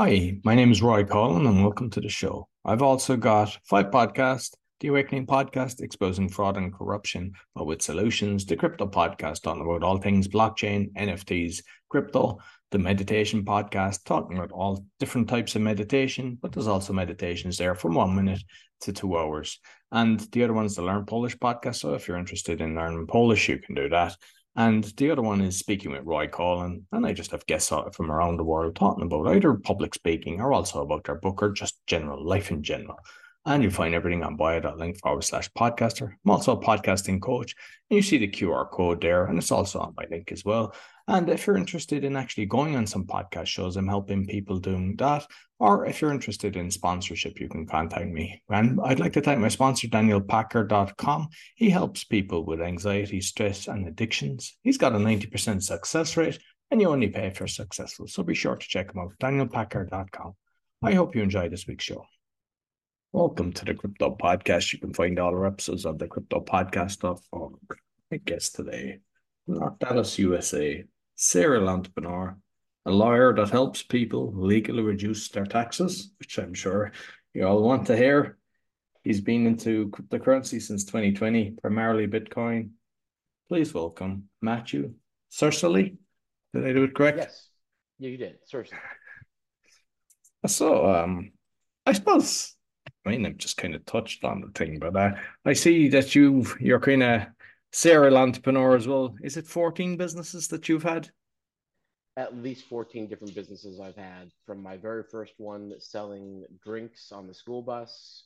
Hi, my name is Roy Collin, and welcome to the show. I've also got 5 podcasts: The Awakening Podcast, Exposing Fraud and Corruption but with Solutions, The Crypto Podcast, on about all things blockchain, NFTs, crypto, The Meditation Podcast, talking about all different types of meditation, but there's also meditations there from 1 minute to 2 hours. And the other one's The Learn Polish Podcast, so if you're interested in learning Polish, you can do that. And the other one is Speaking with Roy Collin, and I just have guests from around the world talking about either public speaking or also about their book or just general life in general. And you'll find everything on bio.link/podcaster. I'm also a podcasting coach, and you see the QR code there, and it's also on my link as well. And if you're interested in actually going on some podcast shows, I'm helping people doing that. Or if you're interested in sponsorship, you can contact me. And I'd like to thank my sponsor, DanielPacker.com. He helps people with anxiety, stress, and addictions. He's got a 90% success rate, and you only pay if you're successful. So be sure to check him out, DanielPacker.com. I hope you enjoy this week's show. Welcome to the Crypto Podcast. You can find all our episodes of the Crypto Podcast off of my guest today, from Dallas, USA, serial entrepreneur, a lawyer that helps people legally reduce their taxes, which I'm sure you all want to hear. He's been into cryptocurrency since 2020, primarily Bitcoin. Please welcome Matthew Sercely. Did I do it correct? Yes, you did, Sercely. So, I suppose... I mean, I've just kind of touched on the thing, but I see that you're kind of serial entrepreneur as well. Is it 14 businesses that you've had? At least 14 different businesses I've had, from my very first one selling drinks on the school bus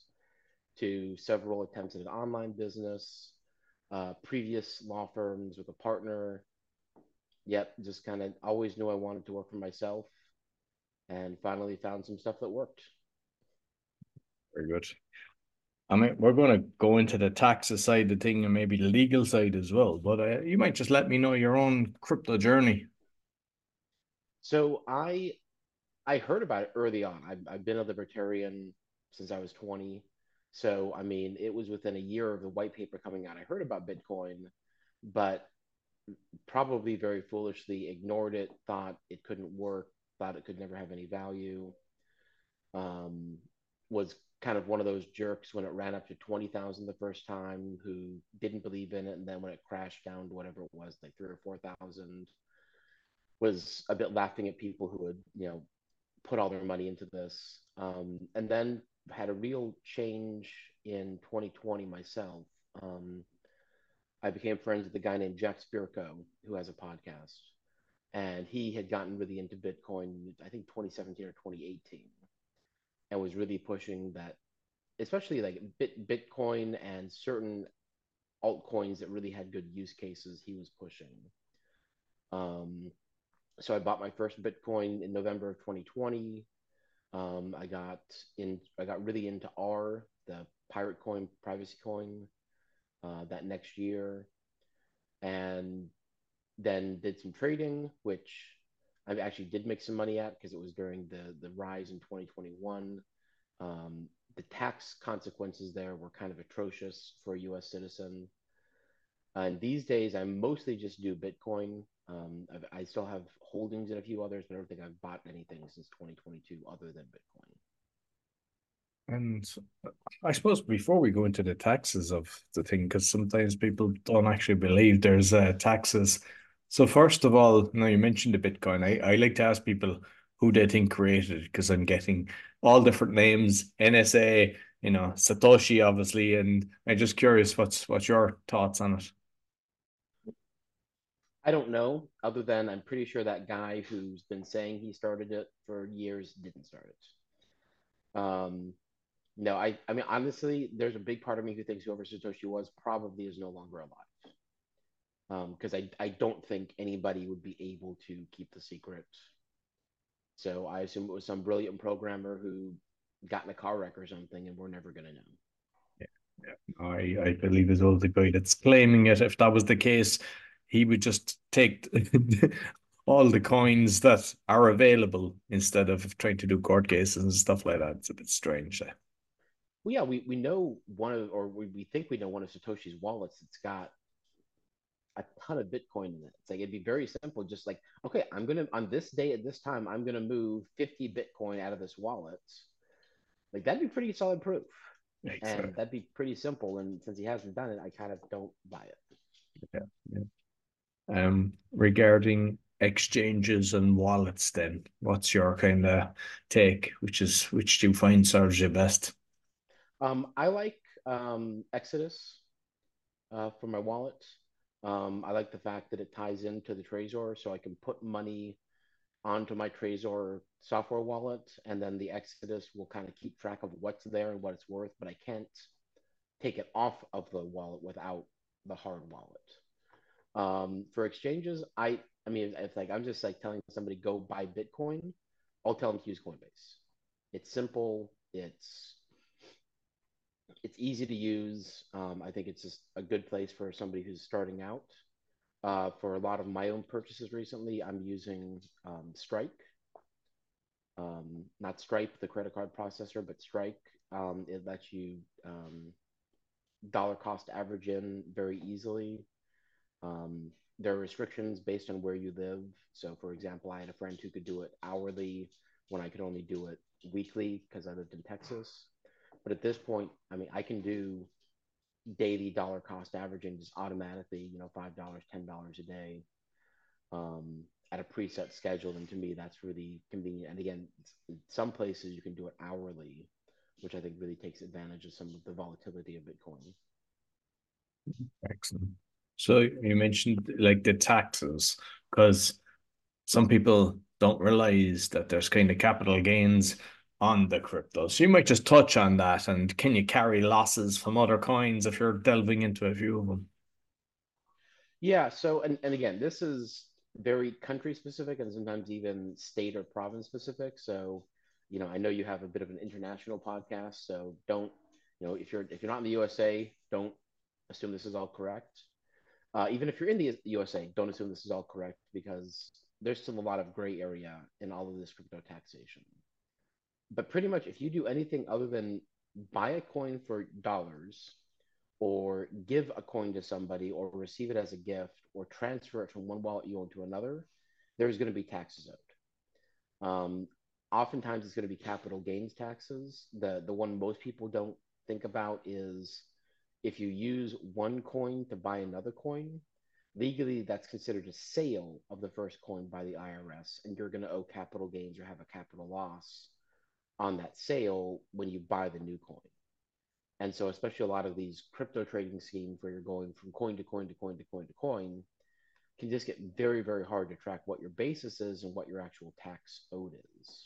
to several attempts at an online business, previous law firms with a partner. Yep, just kind of always knew I wanted to work for myself, and finally found some stuff that worked. Very good. I mean, we're going to go into the taxes side of the thing and maybe the legal side as well, but you might just let me know your own crypto journey. So I heard about it early on. I've been a libertarian since I was 20. So, I mean, it was within a year of the white paper coming out. I heard about Bitcoin, but probably very foolishly ignored it, thought it couldn't work, thought it could never have any value. Was kind of one of those jerks when it ran up to 20,000 the first time who didn't believe in it. And then when it crashed down to whatever it was, like 3,000 or 4,000, was a bit laughing at people who had, you know, put all their money into this. And then had a real change in 2020 myself. I became friends with a guy named Jack Spirko, who has a podcast, and he had gotten really into Bitcoin, I think 2017 or 2018. And was really pushing that, especially like Bitcoin and certain altcoins that really had good use cases, he was pushing. So I bought my first Bitcoin in November of 2020. I got really into R, the Pirate Coin, privacy coin, that next year, and then did some trading, which I actually did make some money at, because it was during the rise in 2021. The tax consequences there were kind of atrocious for a U.S. citizen. And these days, I mostly just do Bitcoin. I still have holdings in a few others, but I don't think I've bought anything since 2022 other than Bitcoin. And I suppose before we go into the taxes of the thing, because sometimes people don't actually believe there's taxes. So first of all, now you mentioned the Bitcoin. I like to ask people who they think created it, because I'm getting all different names, NSA, you know, Satoshi, obviously, and I'm just curious what's your thoughts on it? I don't know, other than I'm pretty sure that guy who's been saying he started it for years didn't start it. No, I mean, honestly, there's a big part of me who thinks whoever Satoshi was probably is no longer alive. Because I don't think anybody would be able to keep the secret. So I assume it was some brilliant programmer who got in a car wreck or something, and we're never going to know. Yeah. I believe as well the guy that's claiming it, if that was the case, he would just take all the coins that are available instead of trying to do court cases and stuff like that. It's a bit strange. Well, yeah, we know one of, or we think we know one of Satoshi's wallets that's got a ton of Bitcoin in it. It's like, it'd be very simple. Just like, okay, I'm going to, on this day at this time, I'm going to move 50 Bitcoin out of this wallet. Like, that'd be pretty solid proof. Makes and sense. That'd be pretty simple. And since he hasn't done it, I kind of don't buy it. Yeah. Regarding exchanges and wallets, then what's your kind of take? Which do you find serves you best? I like Exodus for my wallet. I like the fact that it ties into the Trezor, so I can put money onto my Trezor software wallet, and then the Exodus will kind of keep track of what's there and what it's worth, but I can't take it off of the wallet without the hard wallet. For exchanges, I mean, if like I'm just like telling somebody go buy Bitcoin, I'll tell them to use Coinbase. It's simple. It's easy to use. I think it's just a good place for somebody who's starting out. For a lot of my own purchases recently, I'm using Strike. Not Stripe, the credit card processor, but Strike. It lets you dollar cost average in very easily. There are restrictions based on where you live. So, for example, I had a friend who could do it hourly when I could only do it weekly because I lived in Texas. But at this point, I mean, I can do daily dollar cost averaging just automatically, you know, $5, $10 a day at a preset schedule. And to me, that's really convenient. And again, some places you can do it hourly, which I think really takes advantage of some of the volatility of Bitcoin. Excellent. So you mentioned like the taxes, because some people don't realize that there's kind of capital gains on the crypto. So you might just touch on that, and can you carry losses from other coins if you're delving into a few of them? Yeah, so and again, this is very country specific and sometimes even state or province specific. So, you know, I know you have a bit of an international podcast, so don't, you know, if you're not in the USA, don't assume this is all correct. Even if you're in the USA, don't assume this is all correct, because there's still a lot of gray area in all of this crypto taxation. But pretty much if you do anything other than buy a coin for dollars, or give a coin to somebody, or receive it as a gift, or transfer it from one wallet you own to another, there's going to be taxes owed. Oftentimes it's going to be capital gains taxes. The one most people don't think about is if you use one coin to buy another coin, legally that's considered a sale of the first coin by the IRS, and you're going to owe capital gains or have a capital loss on that sale when you buy the new coin. And so especially a lot of these crypto trading schemes where you're going from coin to coin to coin to coin to coin can just get very, very hard to track what your basis is and what your actual tax owed is.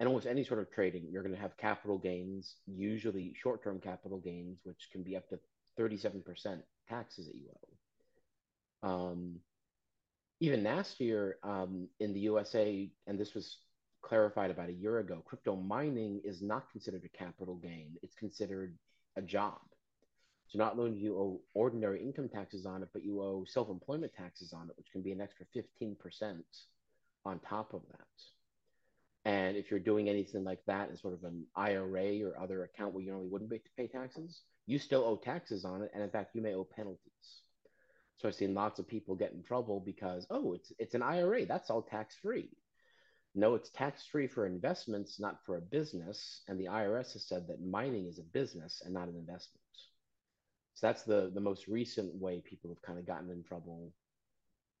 And almost any sort of trading, you're going to have capital gains, usually short-term capital gains, which can be up to 37% taxes that you owe. Even last year in the USA, and this was clarified about a year ago, crypto mining is not considered a capital gain. It's considered a job. So not only do you owe ordinary income taxes on it, but you owe self-employment taxes on it, which can be an extra 15% on top of that. And if you're doing anything like that in sort of an IRA or other account where you normally wouldn't pay taxes, you still owe taxes on it. And in fact, you may owe penalties. So I've seen lots of people get in trouble because, oh, it's an IRA. That's all tax-free. No, it's tax-free for investments, not for a business. And the IRS has said that mining is a business and not an investment. So that's the most recent way people have kind of gotten in trouble.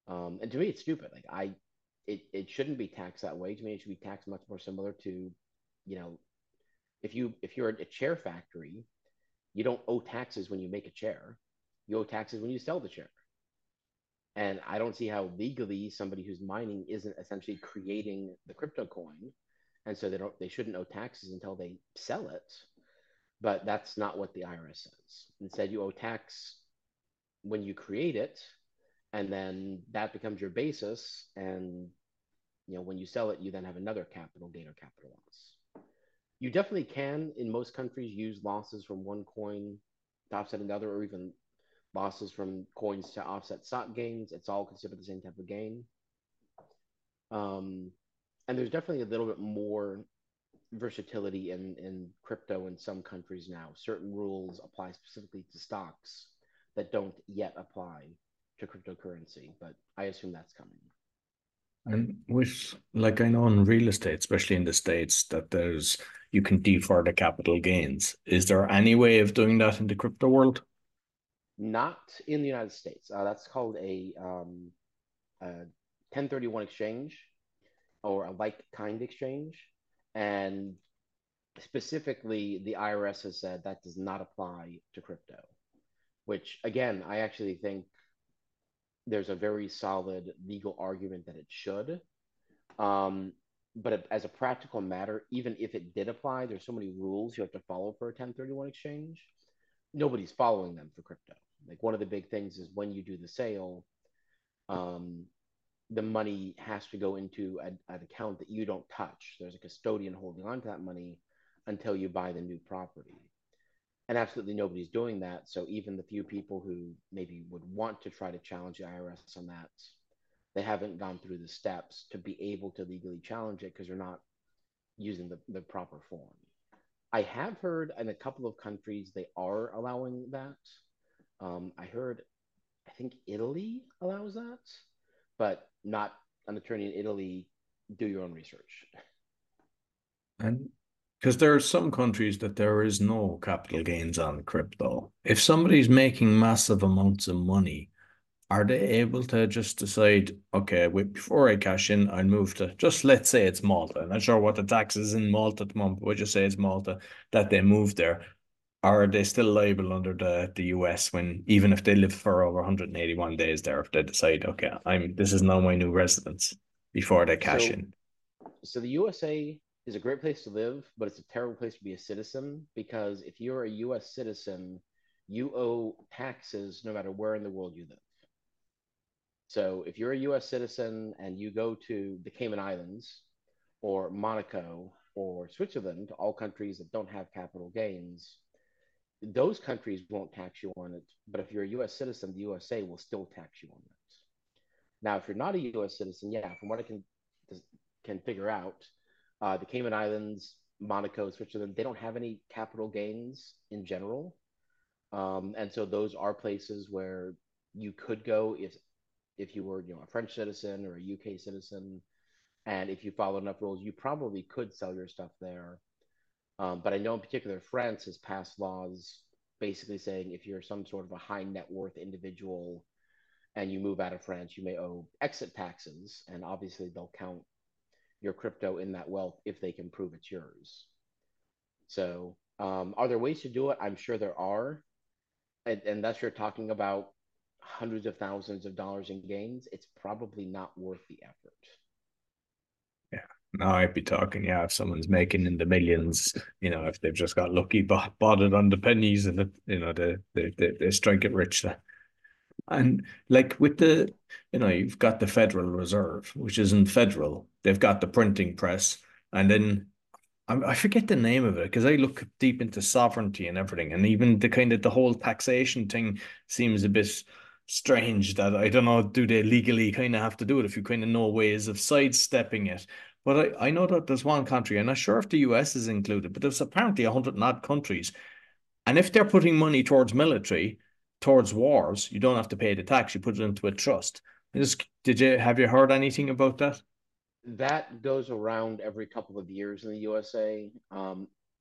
And to me, it's stupid. Like it shouldn't be taxed that way. To me, it should be taxed much more similar to, you know, if you're a chair factory, you don't owe taxes when you make a chair. You owe taxes when you sell the chair. And I don't see how legally somebody who's mining isn't essentially creating the crypto coin. And so they shouldn't owe taxes until they sell it. But that's not what the IRS says. Instead, you owe tax when you create it, and then that becomes your basis. And you know, when you sell it, you then have another capital gain or capital loss. You definitely can, in most countries, use losses from one coin to offset another, or even losses from coins to offset stock gains. It's all considered the same type of gain. And there's definitely a little bit more versatility in crypto in some countries now. Certain rules apply specifically to stocks that don't yet apply to cryptocurrency, but I assume that's coming. And with, like, I know in real estate, especially in the States, that there's, you can defer the capital gains. Is there any way of doing that in the crypto world? Not in the United States. That's called a 1031 exchange or a like-kind exchange. And specifically, the IRS has said that does not apply to crypto, which, again, I actually think there's a very solid legal argument that it should. But as a practical matter, even if it did apply, there's so many rules you have to follow for a 1031 exchange. Nobody's following them for crypto. Like, one of the big things is when you do the sale, the money has to go into an account that you don't touch. There's a custodian holding on to that money until you buy the new property. And absolutely nobody's doing that. So even the few people who maybe would want to try to challenge the IRS on that, they haven't gone through the steps to be able to legally challenge it because they're not using the proper form. I have heard in a couple of countries they are allowing that. I heard, I think Italy allows that, but not an attorney in Italy. Do your own research. And because there are some countries that there is no capital gains on crypto. If somebody's making massive amounts of money, are they able to just decide, okay, wait, before I cash in, I'll move to, just let's say it's Malta. I'm not sure what the tax is in Malta at the moment, but we'll just say it's Malta, that they move there. Are they still liable under the US when, even if they live for over 181 days there, if they decide, okay, this is now my new residence before they cash in? So the USA is a great place to live, but it's a terrible place to be a citizen, because if you're a U.S. citizen, you owe taxes no matter where in the world you live. So if you're a U.S. citizen and you go to the Cayman Islands or Monaco or Switzerland, all countries that don't have capital gains, those countries won't tax you on it. But if you're a U.S. citizen, the USA will still tax you on it. Now, if you're not a U.S. citizen, yeah, from what I can figure out, the Cayman Islands, Monaco, Switzerland, they don't have any capital gains in general. And so those are places where you could go if you were, a French citizen or a UK citizen. And if you follow enough rules, you probably could sell your stuff there. But I know in particular, France has passed laws basically saying if you're some sort of a high net worth individual and you move out of France, you may owe exit taxes. And obviously they'll count your crypto in that wealth if they can prove it's yours. So are there ways to do it? I'm sure there are. And unless you're talking about hundreds of thousands of dollars in gains, it's probably not worth the effort. Yeah, no, I'd be talking, if someone's making in the millions, if they've just got lucky, bought it on the pennies and, they strike it rich. And like with the, you've got the Federal Reserve, which isn't federal. They've got the printing press. And then I forget the name of it because I look deep into sovereignty and everything. And even the whole taxation thing seems a bit strange that I don't know, do they legally have to do it if you know ways of sidestepping it? But I know that there's one country, I'm not sure if the US is included, but there's apparently 100 and odd countries. And if they're putting money towards military, towards wars, you don't have to pay the tax. You put it into a trust. Have you heard anything about that? That goes around every couple of years in the USA.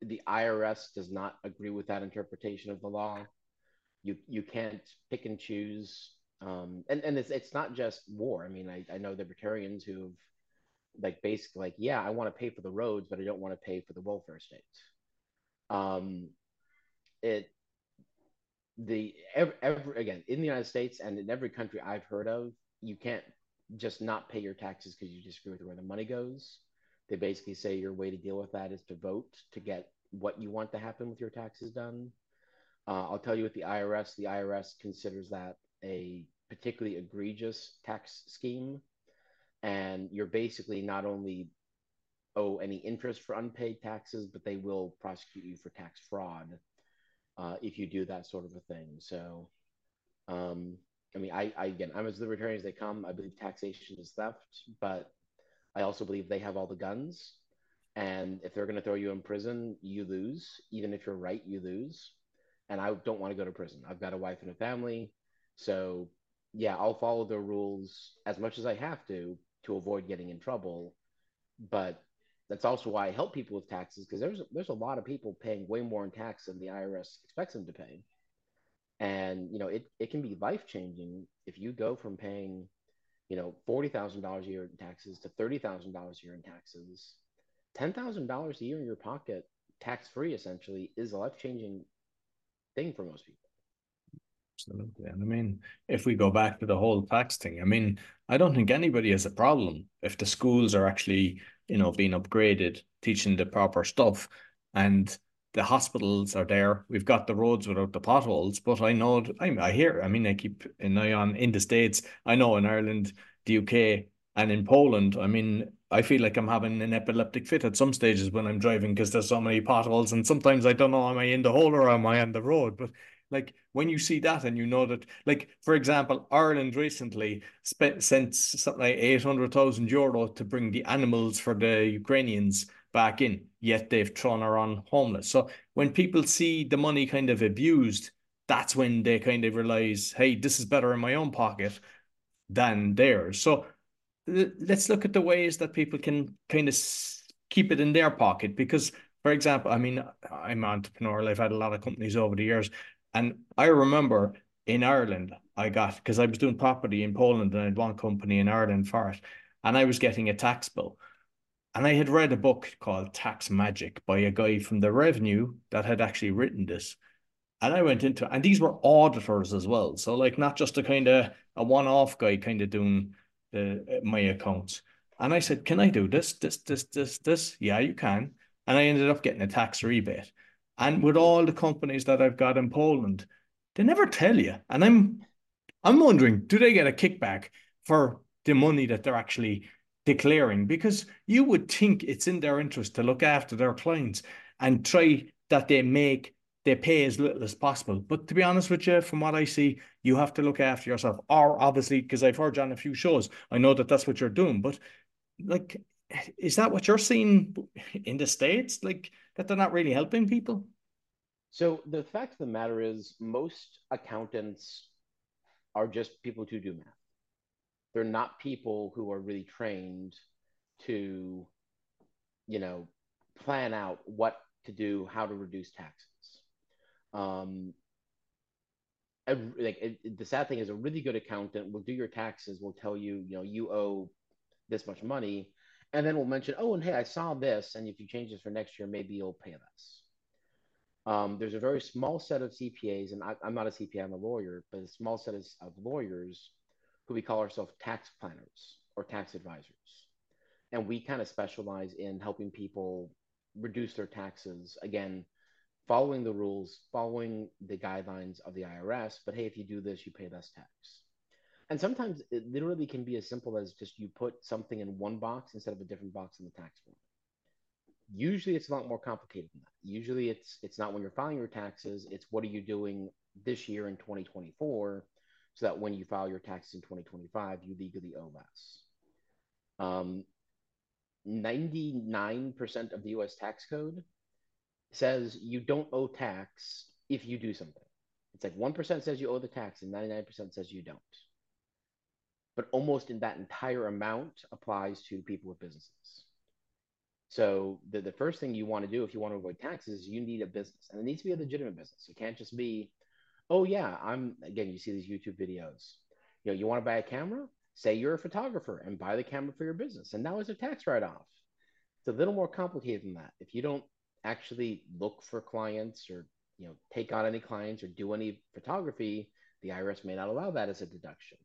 The IRS does not agree with that interpretation of the law. You can't pick and choose. And it's not just war. I know libertarians who've I want to pay for the roads, but I don't want to pay for the welfare state. In the United States and in every country I've heard of, you can't just not pay your taxes because you disagree with where the money goes. They basically say your way to deal with that is to vote to get what you want to happen with your taxes done. I'll tell you with the IRS considers that a particularly egregious tax scheme. And you're basically not only owe any interest for unpaid taxes, but they will prosecute you for tax fraud if you do that sort of a thing. So, I'm as libertarian as they come. I believe taxation is theft, but I also believe they have all the guns. And if they're going to throw you in prison, you lose. Even if you're right, you lose. and I don't want to go to prison. I've got a wife and a family. So yeah, I'll follow the rules as much as I have to avoid getting in trouble. But that's also why I help people with taxes, because there's a lot of people paying way more in tax than the IRS expects them to pay. And, you know, it can be life-changing if you go from paying, you know, $40,000 a year in taxes to $30,000 a year in taxes. $10,000 a year in your pocket, tax-free, essentially, is a life-changing thing for most people. Absolutely. And I mean, if we go back to the whole tax thing, I mean, I don't think anybody has a problem if the schools are actually, you know, being upgraded, teaching the proper stuff, and the hospitals are there. We've got the roads without the potholes, but I know, I hear, I mean, I keep an eye on in the States, I know in Ireland, the UK, and in Poland, I mean, I feel like I'm having an epileptic fit at some stages when I'm driving because there's so many potholes, and sometimes I don't know, am I in the hole or am I on the road? But like when you see that and you know that, like, for example, Ireland recently sent something like €800,000 to bring the animals for the Ukrainians back in, yet they've thrown her on homeless. So when people see the money kind of abused, that's when they kind of realize, hey, this is better in my own pocket than theirs. So let's look at the ways that people can kind of keep it in their pocket. Because, for example, I mean, I'm an entrepreneur. I've had a lot of companies over the years. And I remember in Ireland, I got, because I was doing property in Poland and I had one company in Ireland for it, and I was getting a tax bill. And I had read a book called Tax Magic by a guy from the Revenue that had actually written this. And I went into, and these were auditors as well. So like not just a kind of a one-off guy kind of doing my accounts. And I said, can I do this? Yeah, you can. And I ended up getting a tax rebate. And with all the companies that I've got in Poland, they never tell you. And I'm wondering, do they get a kickback for the money that they're actually declaring? Because you would think it's in their interest to look after their clients and try that they pay as little as possible. But to be honest with you, from what I see, you have to look after yourself. Or obviously, because I've heard you on a few shows, I know that that's what you're doing. But like, is that what you're seeing in the States? Like that they're not really helping people? So the fact of the matter is most accountants are just people who do math. They're not people who are really trained to, you know, plan out what to do, how to reduce taxes. The sad thing is a really good accountant will do your taxes, will tell you, you know, you owe this much money, and then we'll mention, oh, and hey, I saw this, and if you change this for next year, maybe you'll pay less. There's a very small set of CPAs, and I'm not a CPA, I'm a lawyer, but a small set of lawyers who we call ourselves tax planners or tax advisors. And we kind of specialize in helping people reduce their taxes, again, following the rules, following the guidelines of the IRS, but hey, if you do this, you pay less tax. And sometimes it literally can be as simple as just you put something in one box instead of a different box in the tax form. Usually it's a lot more complicated than that. Usually it's not when you're filing your taxes, it's what are you doing this year in 2024, so that when you file your taxes in 2025, you legally owe less. 99% of the US tax code says you don't owe tax if you do something. It's like 1% says you owe the tax and 99% says you don't. But almost in that entire amount applies to people with businesses. So the first thing you want to do if you want to avoid taxes is you need a business. And it needs to be a legitimate business. It can't just be, oh yeah, again, you see these YouTube videos. You know, you want to buy a camera? Say you're a photographer and buy the camera for your business. And now it's a tax write-off. It's a little more complicated than that. If you don't actually look for clients or, you know, take on any clients or do any photography, the IRS may not allow that as a deduction.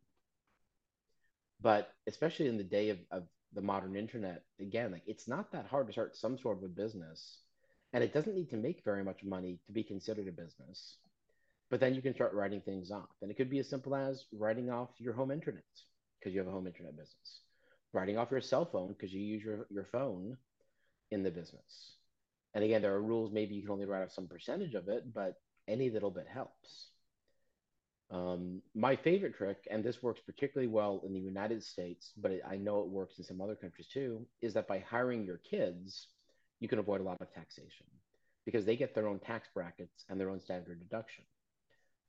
But especially in the day of the modern internet, again, like it's not that hard to start some sort of a business. And it doesn't need to make very much money to be considered a business. But then you can start writing things off. And it could be as simple as writing off your home internet because you have a home internet business. Writing off your cell phone because you use your phone in the business. And again, there are rules. Maybe you can only write off some percentage of it, but any little bit helps. My favorite trick, and this works particularly well in the United States, but I know it works in some other countries too, is that by hiring your kids, you can avoid a lot of taxation. because they get their own tax brackets and their own standard deduction.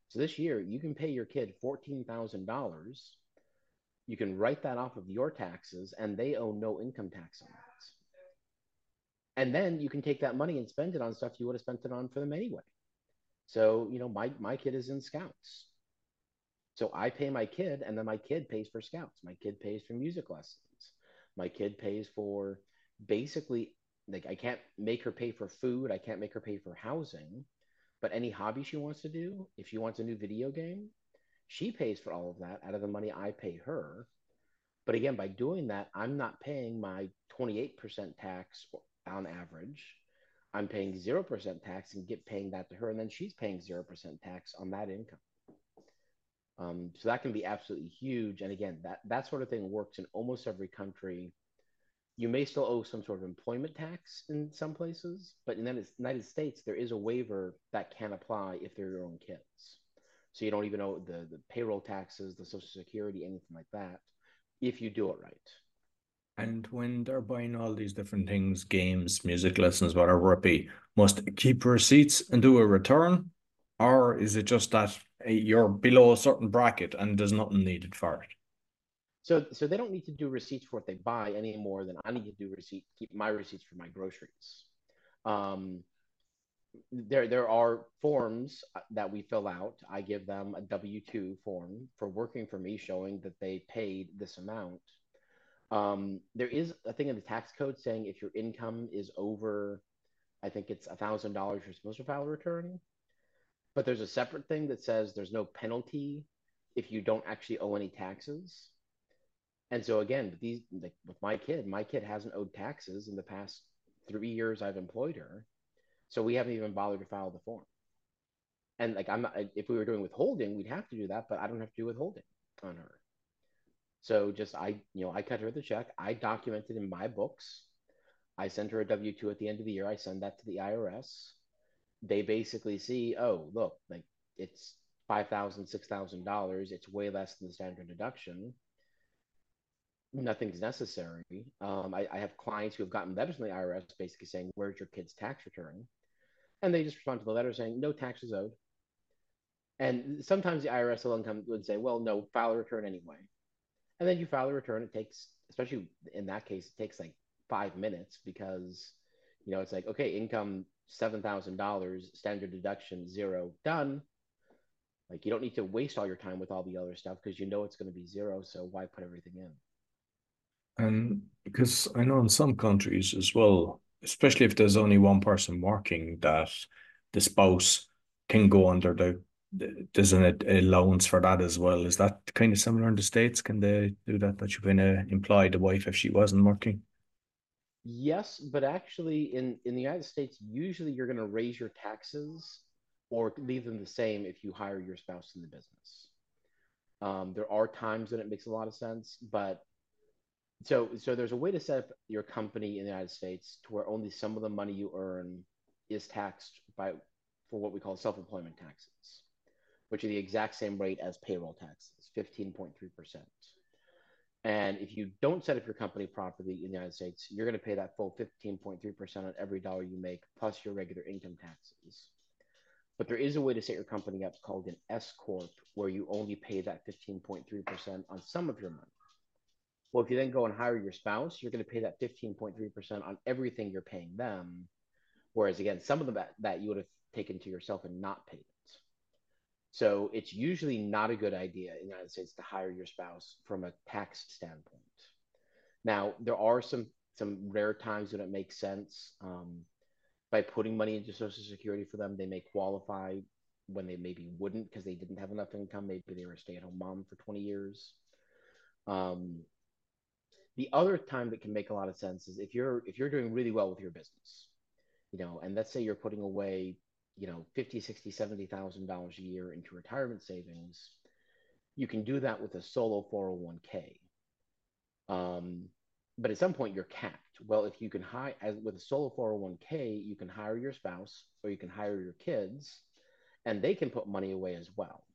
So this year, you can pay your kid $14,000. You can write that off of your taxes, and they owe no income tax on that. And then you can take that money and spend it on stuff you would have spent it on for them anyway. So, you know, my kid is in Scouts. So I pay my kid, and then my kid pays for Scouts. My kid pays for music lessons. My kid pays for basically, like, I can't make her pay for food. I can't make her pay for housing. But any hobby she wants to do, if she wants a new video game, she pays for all of that out of the money I pay her. But again, by doing that, I'm not paying my 28% tax on average. I'm paying 0% tax and paying that to her. And then she's paying 0% tax on that income. So that can be absolutely huge. And again, that sort of thing works in almost every country. You may still owe some sort of employment tax in some places, but in the United States, there is a waiver that can apply if they're your own kids. So you don't even owe the payroll taxes, the Social Security, anything like that, if you do it right. And when they're buying all these different things, games, music lessons, whatever it be, must keep receipts and do a return? Or is it just that you're below a certain bracket and there's nothing needed for it? So they don't need to do receipts for what they buy any more than I need to do keep my receipts for my groceries. There are forms that we fill out. I give them a W-2 form for working for me, showing that they paid this amount. There is a thing in the tax code saying if your income is over, I think it's $1,000, you're supposed to file a return. But there's a separate thing that says there's no penalty if you don't actually owe any taxes. And so again, with my kid hasn't owed taxes in the past 3 years I've employed her. So we haven't even bothered to file the form. And like, if we were doing withholding, we'd have to do that, but I don't have to do withholding on her. So just, I cut her the check. I documented in my books. I sent her a W-2 at the end of the year. I send that to the IRS. They basically see, oh, look, like it's $5,000, $6,000. It's way less than the standard deduction. Nothing's necessary. I have clients who have gotten letters from the IRS basically saying, where's your kid's tax return? And they just respond to the letter saying, no taxes owed. And sometimes the IRS will come and say, well, no, file a return anyway. And then you file a return. It takes, especially in that case, it takes like 5 minutes because, you know, it's like, okay, income $7,000, standard deduction $0, done. Like, you don't need to waste all your time with all the other stuff because you know it's going to be $0. So why put everything in? And because I know in some countries as well, especially if there's only one person working, that the spouse can go under there's an allowance for that as well. Is that kind of similar in the States? Can they do that? That you can imply the wife if she wasn't working? Yes, but actually in the United States, usually you're going to raise your taxes or leave them the same if you hire your spouse in the business. There are times when it makes a lot of sense, but so there's a way to set up your company in the United States to where only some of the money you earn is taxed for what we call self-employment taxes, which are the exact same rate as payroll taxes, 15.3%. And if you don't set up your company properly in the United States, you're going to pay that full 15.3% on every dollar you make, plus your regular income taxes. But there is a way to set your company up called an S-Corp, where you only pay that 15.3% on some of your money. Well, if you then go and hire your spouse, you're going to pay that 15.3% on everything you're paying them. Whereas, again, some of that you would have taken to yourself and not paid it. So it's usually not a good idea in the United States to hire your spouse from a tax standpoint. Now, there are some rare times when it makes sense. By putting money into Social Security for them, they may qualify when they maybe wouldn't because they didn't have enough income. Maybe they were a stay-at-home mom for 20 years. The other time that can make a lot of sense is if you're doing really well with your business, you know, and let's say you're putting away, you know, $50,000, $60,000, $70,000 a year into retirement savings, you can do that with a solo 401k. But at some point you're capped. Well, if you can with a solo 401k, you can hire your spouse or you can hire your kids, and they can put money away as well.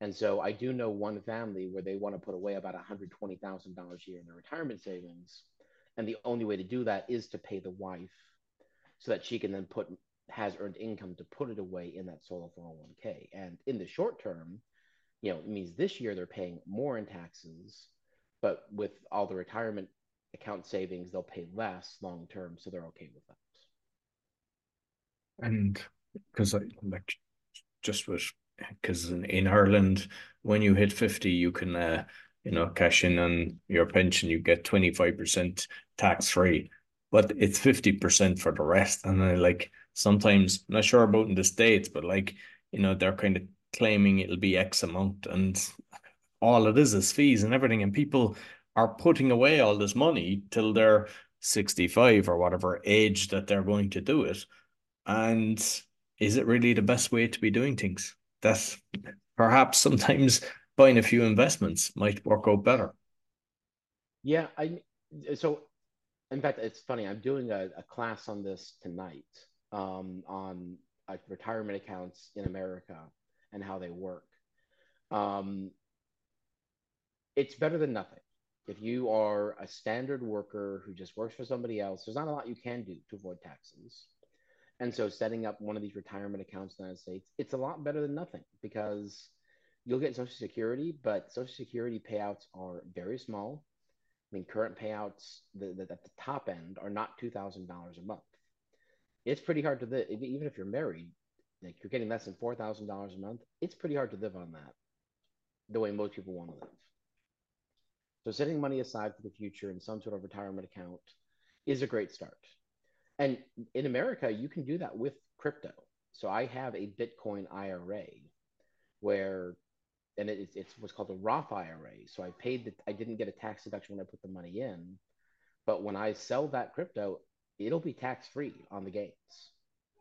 And so I do know one family where they want to put away about $120,000 a year in their retirement savings. And the only way to do that is to pay the wife so that she can then put has earned income to put it away in that solo 401k. And in the short term, you know, it means this year they're paying more in taxes, but with all the retirement account savings, they'll pay less long term, so they're okay with that. And because in Ireland, when you hit 50, you can cash in on your pension, you get 25% tax free, but it's 50% for the rest. And I sometimes, I'm not sure about in the States, but they're kind of claiming it'll be X amount, and all it is fees and everything. And people are putting away all this money till they're 65 or whatever age that they're going to do it. And is it really the best way to be doing things? That's perhaps sometimes buying a few investments might work out better. Yeah. In fact, it's funny. I'm doing a class on this tonight. On retirement accounts in America and how they work. It's better than nothing. If you are a standard worker who just works for somebody else, there's not a lot you can do to avoid taxes. And so setting up one of these retirement accounts in the United States, it's a lot better than nothing, because you'll get Social Security, but Social Security payouts are very small. I mean, current payouts at the top end are not $2,000 a month. It's pretty hard to live, even if you're married, you're getting less than $4,000 a month. It's pretty hard to live on that the way most people want to live. So setting money aside for the future in some sort of retirement account is a great start. And in America, you can do that with crypto. So I have a Bitcoin IRA it's what's called a Roth IRA. So I didn't get a tax deduction when I put the money in, but when I sell that crypto, it'll be tax-free on the gains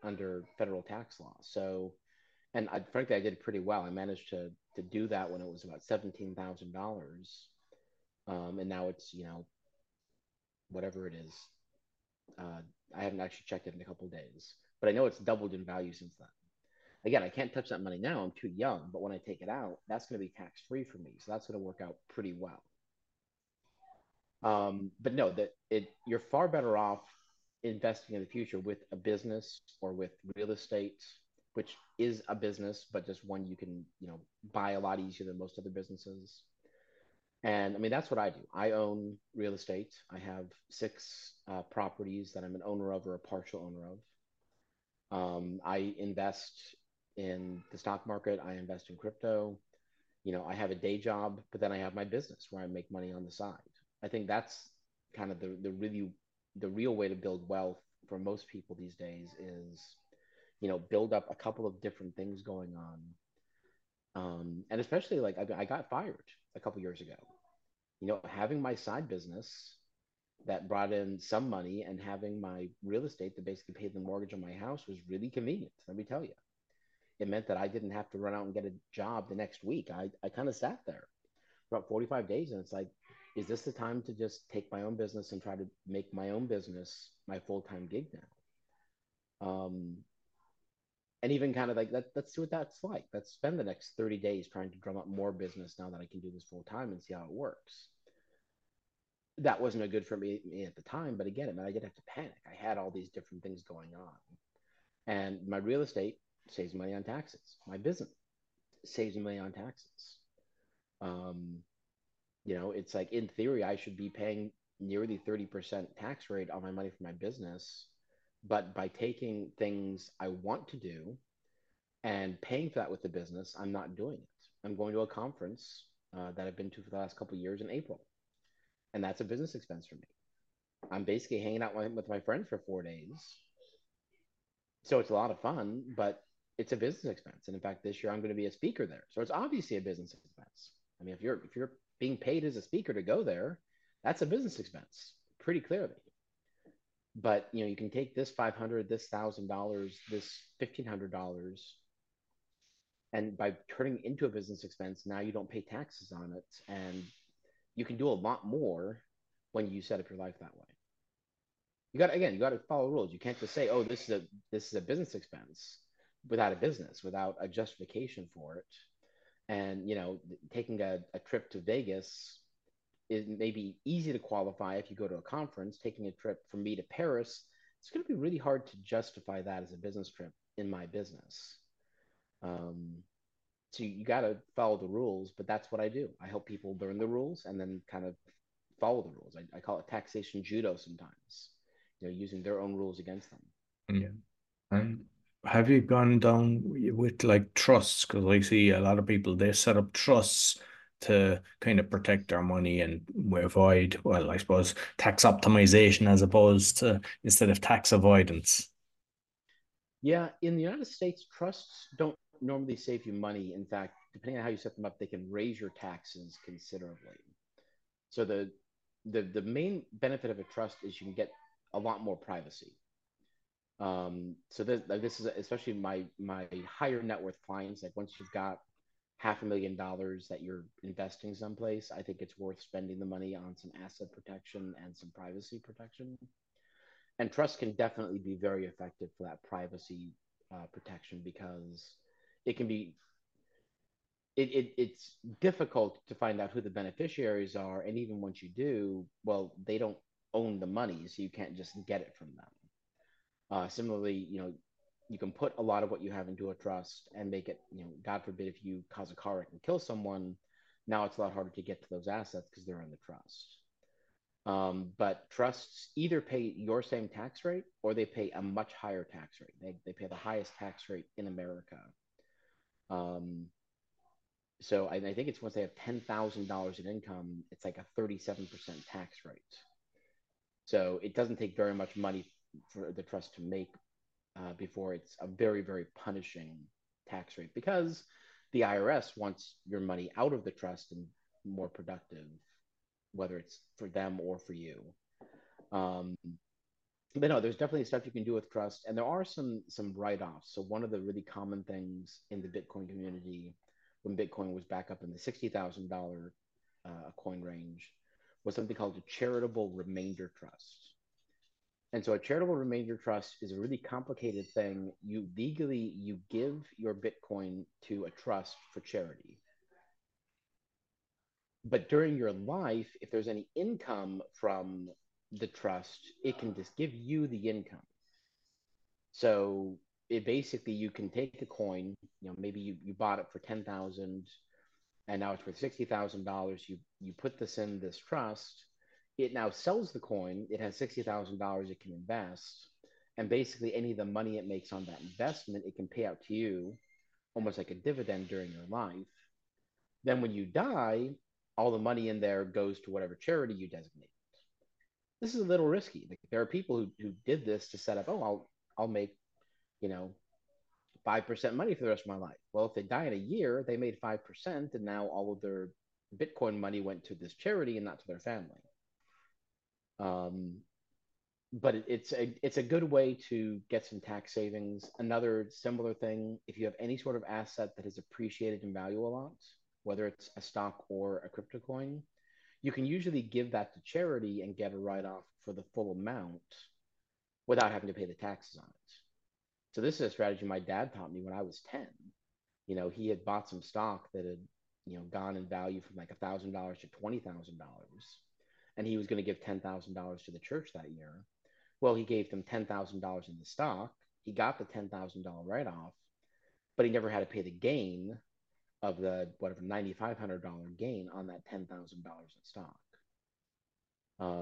under federal tax law. So, and frankly, I did pretty well. I managed to do that when it was about $17,000. And now it's, whatever it is. I haven't actually checked it in a couple of days, but I know it's doubled in value since then. Again, I can't touch that money now. I'm too young, but when I take it out, that's going to be tax-free for me. So that's going to work out pretty well. But no, you're far better off investing in the future with a business or with real estate, which is a business, but just one you can, buy a lot easier than most other businesses. And I mean, that's what I do. I own real estate. I have 6 properties that I'm an owner of or a partial owner of. I invest in the stock market. I invest in crypto. I have a day job, but then I have my business where I make money on the side. I think that's kind of the real way to build wealth for most people these days is, build up a couple of different things going on. And especially I got fired a couple years ago, having my side business that brought in some money and having my real estate that basically paid the mortgage on my house was really convenient. Let me tell you, it meant that I didn't have to run out and get a job the next week. I kind of sat there for about 45 days and it's like, is this the time to just take my own business and try to make my own business my full-time gig now? And even kind of let's see what that's like. Let's spend the next 30 days trying to drum up more business now that I can do this full-time and see how it works. That wasn't good for me at the time, but again, I didn't have to panic. I had all these different things going on. And my real estate saves money on taxes. My business saves money on taxes. It's in theory, I should be paying nearly 30% tax rate on my money for my business, but by taking things I want to do and paying for that with the business, I'm not doing it. I'm going to a conference that I've been to for the last couple of years in April, and that's a business expense for me. I'm basically hanging out with my friends for 4 days. So it's a lot of fun, but it's a business expense. And in fact, this year I'm going to be a speaker there. So it's obviously a business expense. I mean, if you're being paid as a speaker to go there, that's a business expense, pretty clearly. But, you can take this $500, this $1,000, this $1,500, and by turning it into a business expense, now you don't pay taxes on it. And you can do a lot more when you set up your life that way. You got to follow rules. You can't just say, oh, this is a business expense without a business, without a justification for it. And, taking a trip to Vegas is maybe easy to qualify if you go to a conference. Taking a trip from me to Paris it's going to be really hard to justify that as a business trip in my business. So you got to follow the rules, but that's what I do. I help people learn the rules and then kind of follow the rules. I call it taxation judo sometimes, you know, using their own rules against them. Yeah. And have you gone down with like trusts? Because I see a lot of people, they set up trusts to kind of protect their money and avoid, well, I suppose, tax optimization as opposed to instead of tax avoidance. Yeah, in the United States, trusts don't normally save you money. In fact, depending on how you set them up, they can raise your taxes considerably. So the main benefit of a trust is you can get a lot more privacy. So this is especially my higher net worth clients. Like once you've got $500,000 that you're investing someplace, I think it's worth spending the money on some asset protection and some privacy protection. And trust can definitely be very effective for that privacy protection, because it can be, it's difficult to find out who the beneficiaries are. And even once you do, well, they don't own the money, so you can't just get it from them. Similarly, you know, you can put a lot of what you have into a trust and make it, you know, God forbid, if you cause a car wreck and kill someone, now it's a lot harder to get to those assets because they're in the trust. But trusts either pay your same tax rate or they pay a much higher tax rate. They pay the highest tax rate in America. So I think it's once they have $10,000 in income, it's like a 37% tax rate. So it doesn't take very much money for the trust to make before it's a very, very punishing tax rate, because the IRS wants your money out of the trust and more productive, whether it's for them or for you. But no, there's definitely stuff you can do with trust. And there are some write-offs. So one of the really common things in the Bitcoin community when Bitcoin was back up in the $60,000 coin range was something called a charitable remainder trust. And so a charitable remainder trust is a really complicated thing. You legally give your Bitcoin to a trust for charity. But during your life, if there's any income from the trust, it can just give you the income. So it basically, you can take a coin, you know, maybe you bought it for $10,000 and now it's worth $60,000. You put this in this trust. It now sells the coin. It has $60,000 it can invest. And basically any of the money it makes on that investment, it can pay out to you almost like a dividend during your life. Then when you die, all the money in there goes to whatever charity you designate. This is a little risky. Like, there are people who did this to set up, oh, I'll make, you know, 5% money for the rest of my life. Well, if they die in a year, they made 5%, and now all of their Bitcoin money went to this charity and not to their family. But it's a good way to get some tax savings. Another similar thing, if you have any sort of asset that has appreciated in value a lot, whether it's a stock or a crypto coin, you can usually give that to charity and get a write-off for the full amount without having to pay the taxes on it. So this is a strategy my dad taught me when I was 10. You know, he had bought some stock that had, you know, gone in value from like $1,000 to $20,000. And he was going to give $10,000 to the church that year. Well, he gave them $10,000 in the stock. He got the $10,000 write-off, but he never had to pay the gain of the whatever $9,500 gain on that $10,000 in stock.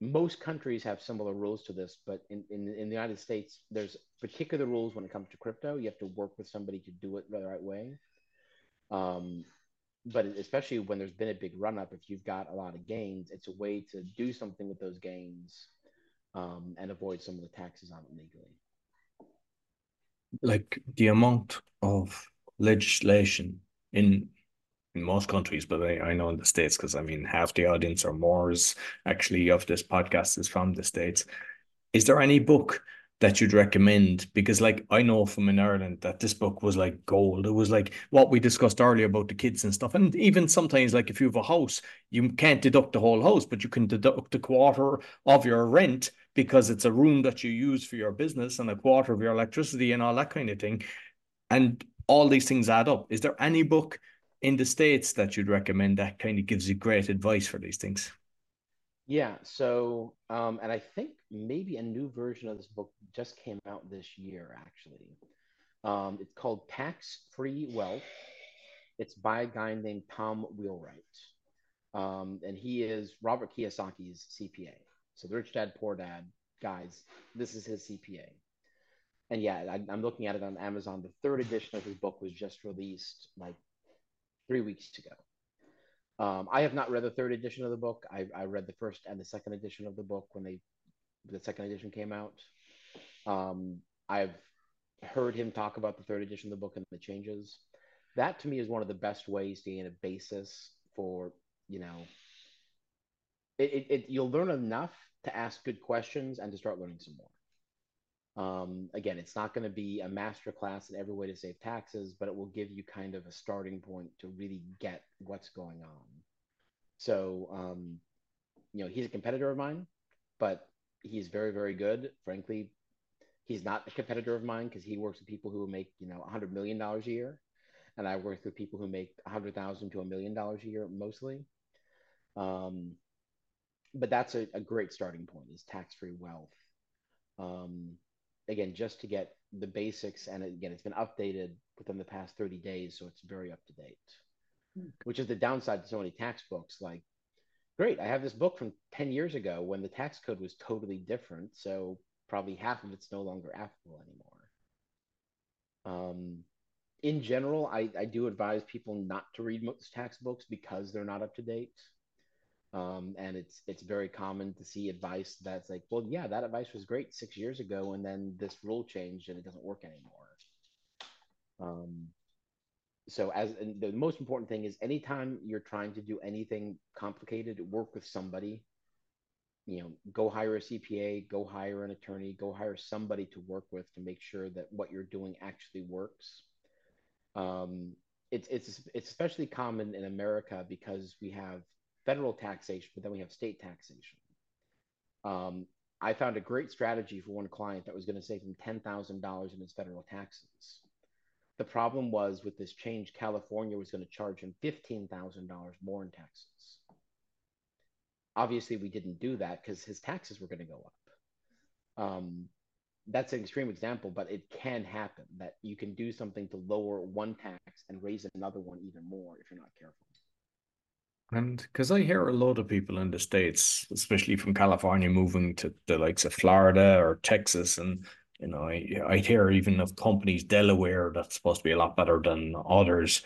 Most countries have similar rules to this, but in the United States, there's particular rules when it comes to crypto. You have to work with somebody to do it the right way. But especially when there's been a big run-up, if you've got a lot of gains, it's a way to do something with those gains and avoid some of the taxes on it legally. Like the amount of legislation in most countries, but I know in the States, because I mean, half the audience or more is actually of this podcast is from the States. Is there any book that you'd recommend? Because like I know from in Ireland that this book was like gold. It was like what we discussed earlier about the kids and stuff. And even sometimes, like if you have a house, you can't deduct the whole house, but you can deduct a quarter of your rent because it's a room that you use for your business and a quarter of your electricity and all that kind of thing. And all these things add up. Is there any book in the States that you'd recommend that kind of gives you great advice for these things? Yeah. So, and I think maybe a new version of this book just came out this year, actually. It's called Tax-Free Wealth. It's by a guy named Tom Wheelwright. And he is Robert Kiyosaki's CPA. So the Rich Dad, Poor Dad guys, this is his CPA. And yeah, I'm looking at it on Amazon. The third edition of his book was just released like 3 weeks ago. I have not read the third edition of the book. I read the first and the second edition of the book when the second edition came out. I've heard him talk about the third edition of the book and the changes. That to me is one of the best ways to gain a basis for, you know, you'll learn enough to ask good questions and to start learning some more. Again, it's not going to be a masterclass in every way to save taxes, but it will give you kind of a starting point to really get what's going on. So, you know, he's a competitor of mine, but he's very, very good. Frankly, he's not a competitor of mine because he works with people who make, you know, $100 million a year. And I work with people who make $100,000 to $1 million a year mostly. But that's a great starting point is tax-free wealth. Again, just to get the basics. And again, it's been updated within the past 30 days. So it's very up to date, which is the downside to so many tax books. Like, great, I have this book from 10 years ago when the tax code was totally different. So probably half of it's no longer applicable anymore. In general, I do advise people not to read most tax books because they're not up to date. And it's very common to see advice that's like, well, yeah, that advice was great 6 years ago, and then this rule changed and it doesn't work anymore. And the most important thing is anytime you're trying to do anything complicated, work with somebody, you know, go hire a CPA, go hire an attorney, go hire somebody to work with to make sure that what you're doing actually works. It's especially common in America because we have federal taxation, but then we have state taxation. I found a great strategy for one client that was going to save him $10,000 in his federal taxes. The problem was with this change, California was going to charge him $15,000 more in taxes. Obviously, we didn't do that because his taxes were going to go up. That's an extreme example, but it can happen that you can do something to lower one tax and raise another one even more if you're not careful. And because I hear a lot of people in the States, especially from California, moving to the likes of Florida or Texas. And, you know, I hear even of companies, Delaware, that's supposed to be a lot better than others.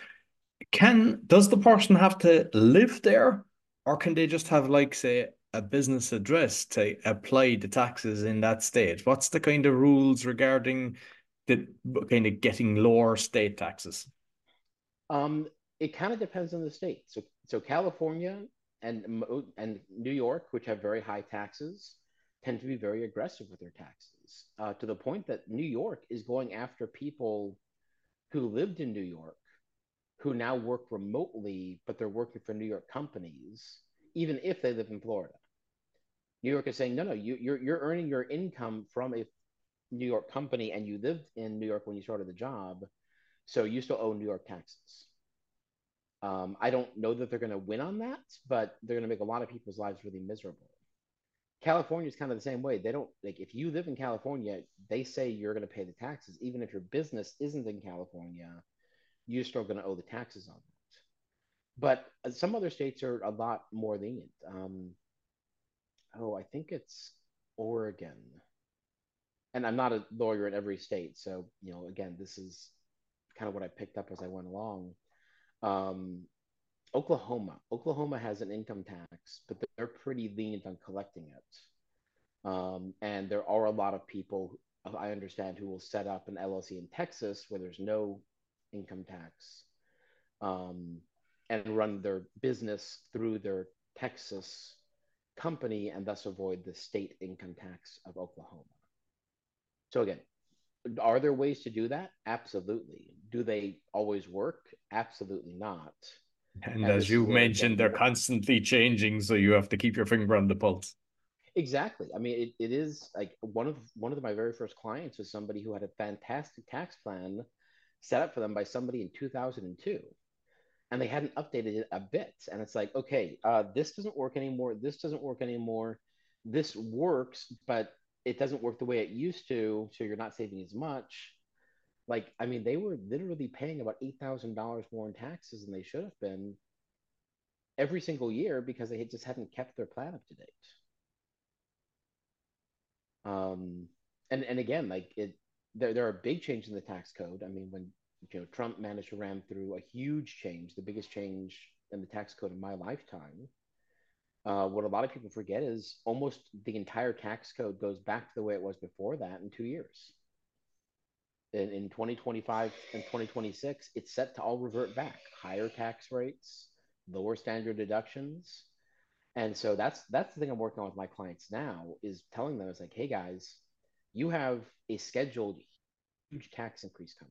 Does the person have to live there, or can they just have, like, say, a business address to apply the taxes in that state? What's the kind of rules regarding the kind of getting lower state taxes? It kind of depends on the state. So California and New York, which have very high taxes, tend to be very aggressive with their taxes, to the point that New York is going after people who lived in New York, who now work remotely, but they're working for New York companies, even if they live in Florida. New York is saying, no, you're earning your income from a New York company, and you lived in New York when you started the job, so you still owe New York taxes. I don't know that they're going to win on that, but they're going to make a lot of people's lives really miserable. California is kind of the same way. They don't like if you live in California, they say you're going to pay the taxes, even if your business isn't in California, you're still going to owe the taxes on it. But some other states are a lot more lenient. I think it's Oregon, and I'm not a lawyer in every state, so you know, again, this is kind of what I picked up as I went along. Oklahoma has an income tax, but they're pretty lenient on collecting it. And there are a lot of people, I understand, who will set up an LLC in Texas where there's no income tax, and run their business through their Texas company and thus avoid the state income tax of Oklahoma. So again, are there ways to do that? Absolutely. Do they always work? Absolutely not. And as you mentioned, they're constantly changing, so you have to keep your finger on the pulse. Exactly. I mean, it is like one of my very first clients was somebody who had a fantastic tax plan set up for them by somebody in 2002. and they hadn't updated it a bit. And it's like, okay, this doesn't work anymore. This doesn't work anymore. This works, but it doesn't work the way it used to. So you're not saving as much. Like, I mean, they were literally paying about $8,000 more in taxes than they should have been every single year because they just hadn't kept their plan up to date. And again, like there are big changes in the tax code. I mean, when Trump managed to ram through a huge change, the biggest change in the tax code in my lifetime. What a lot of people forget is almost the entire tax code goes back to the way it was before that in 2 years. In 2025 and 2026, it's set to all revert back, higher tax rates, lower standard deductions. And so that's the thing I'm working on with my clients now, is telling them, it's like, hey guys, you have a scheduled huge tax increase coming.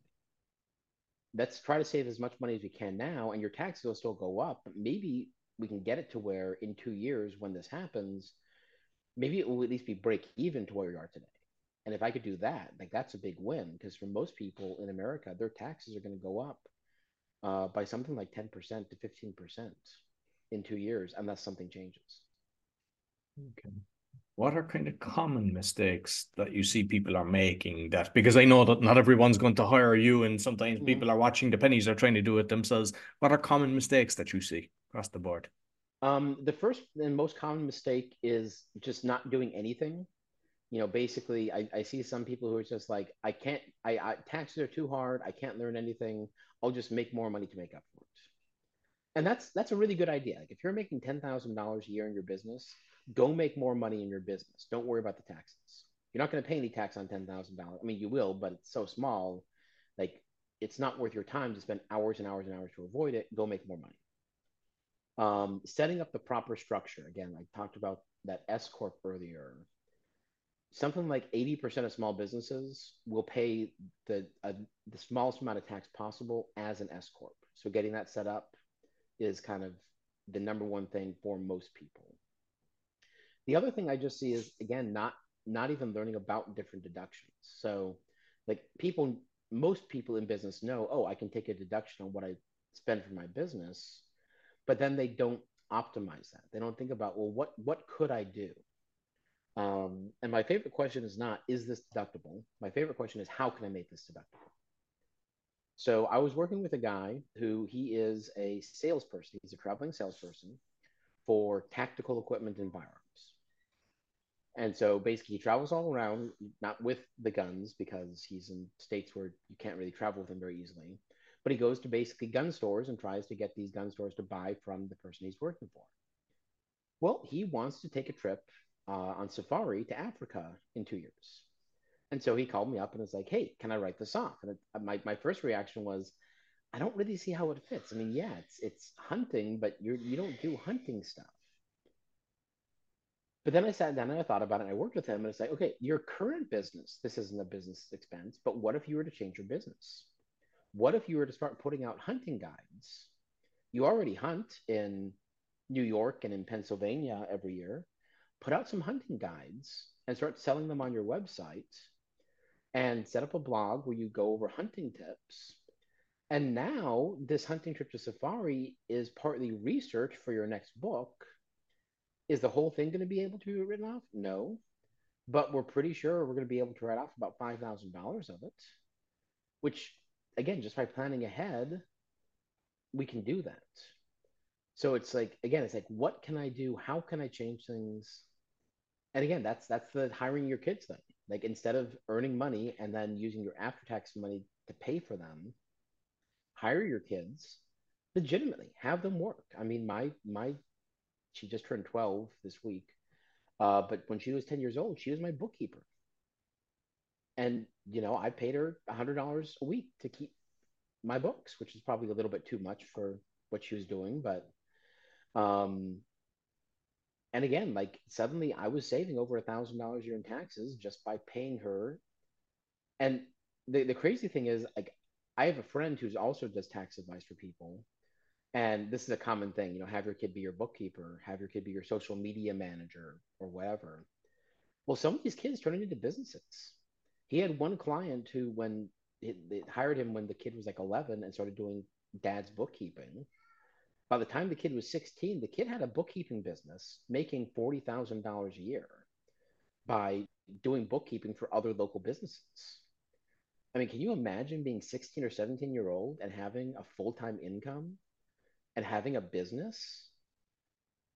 Let's try to save as much money as we can now, and your taxes will still go up, but maybe we can get it to where in 2 years when this happens, maybe it will at least be break even to where we are today. And if I could do that, like, that's a big win, because for most people in America, their taxes are going to go up by something like 10% to 15% in 2 years, unless something changes. Okay. What are kind of common mistakes that you see people are making? That, because I know that not everyone's going to hire you, and sometimes people are watching the pennies, they're trying to do it themselves. What are common mistakes that you see across the board? The first and most common mistake is just not doing anything. Basically, I see some people who are just like, I taxes are too hard. I can't learn anything. I'll just make more money to make up for it. And that's a really good idea. Like, if you're making $10,000 a year in your business, go make more money in your business. Don't worry about the taxes. You're not going to pay any tax on $10,000. I mean, you will, but it's so small. Like, it's not worth your time to spend hours and hours and hours to avoid it. Go make more money. Setting up the proper structure. Again, I talked about that S Corp earlier. Something like 80% of small businesses will pay the smallest amount of tax possible as an S Corp. So getting that set up is kind of the number one thing for most people. The other thing I just see is, again, not even learning about different deductions. So, like, most people in business know, oh, I can take a deduction on what I spend for my business, but then they don't optimize that. They don't think about, well, what could I do? And my favorite question is not, is this deductible? My favorite question is, how can I make this deductible? So I was working with a guy who, he is a salesperson. He's a traveling salesperson for tactical equipment and firearms. And so basically he travels all around, not with the guns, because he's in states where you can't really travel with them very easily, but he goes to basically gun stores and tries to get these gun stores to buy from the person he's working for. Well, he wants to take a trip on safari to Africa in 2 years. And so he called me up and was like, hey, can I write this off? And my first reaction was, I don't really see how it fits. I mean, yeah, it's hunting, but you don't do hunting stuff. But then I sat down and I thought about it, and I worked with him, and it's like, okay, your current business, this isn't a business expense, but what if you were to change your business? What if you were to start putting out hunting guides? You already hunt in New York and in Pennsylvania every year. Put out some hunting guides and start selling them on your website, and set up a blog where you go over hunting tips. And now this hunting trip to safari is partly research for your next book. Is the whole thing going to be able to be written off? No, but we're pretty sure we're going to be able to write off about $5,000 of it, which, again, just by planning ahead, we can do that. So it's like, again, it's like, what can I do? How can I change things? And again, that's the hiring your kids thing. Like, instead of earning money and then using your after-tax money to pay for them, hire your kids legitimately, have them work. I mean, she just turned 12 this week, but when she was 10 years old, she was my bookkeeper. And, I paid her $100 a week to keep my books, which is probably a little bit too much for what she was doing. But, and again, like, suddenly I was saving over $1,000 a year in taxes just by paying her. And the crazy thing is, like, I have a friend who's also does tax advice for people. And this is a common thing, have your kid be your bookkeeper, have your kid be your social media manager or whatever. Well, some of these kids turn into businesses. He had one client who, when they hired him when the kid was like 11 and started doing dad's bookkeeping, By the time the kid was 16, the kid had a bookkeeping business making $40,000 a year by doing bookkeeping for other local businesses. I mean, can you imagine being 16 or 17-year-old and having a full-time income and having a business?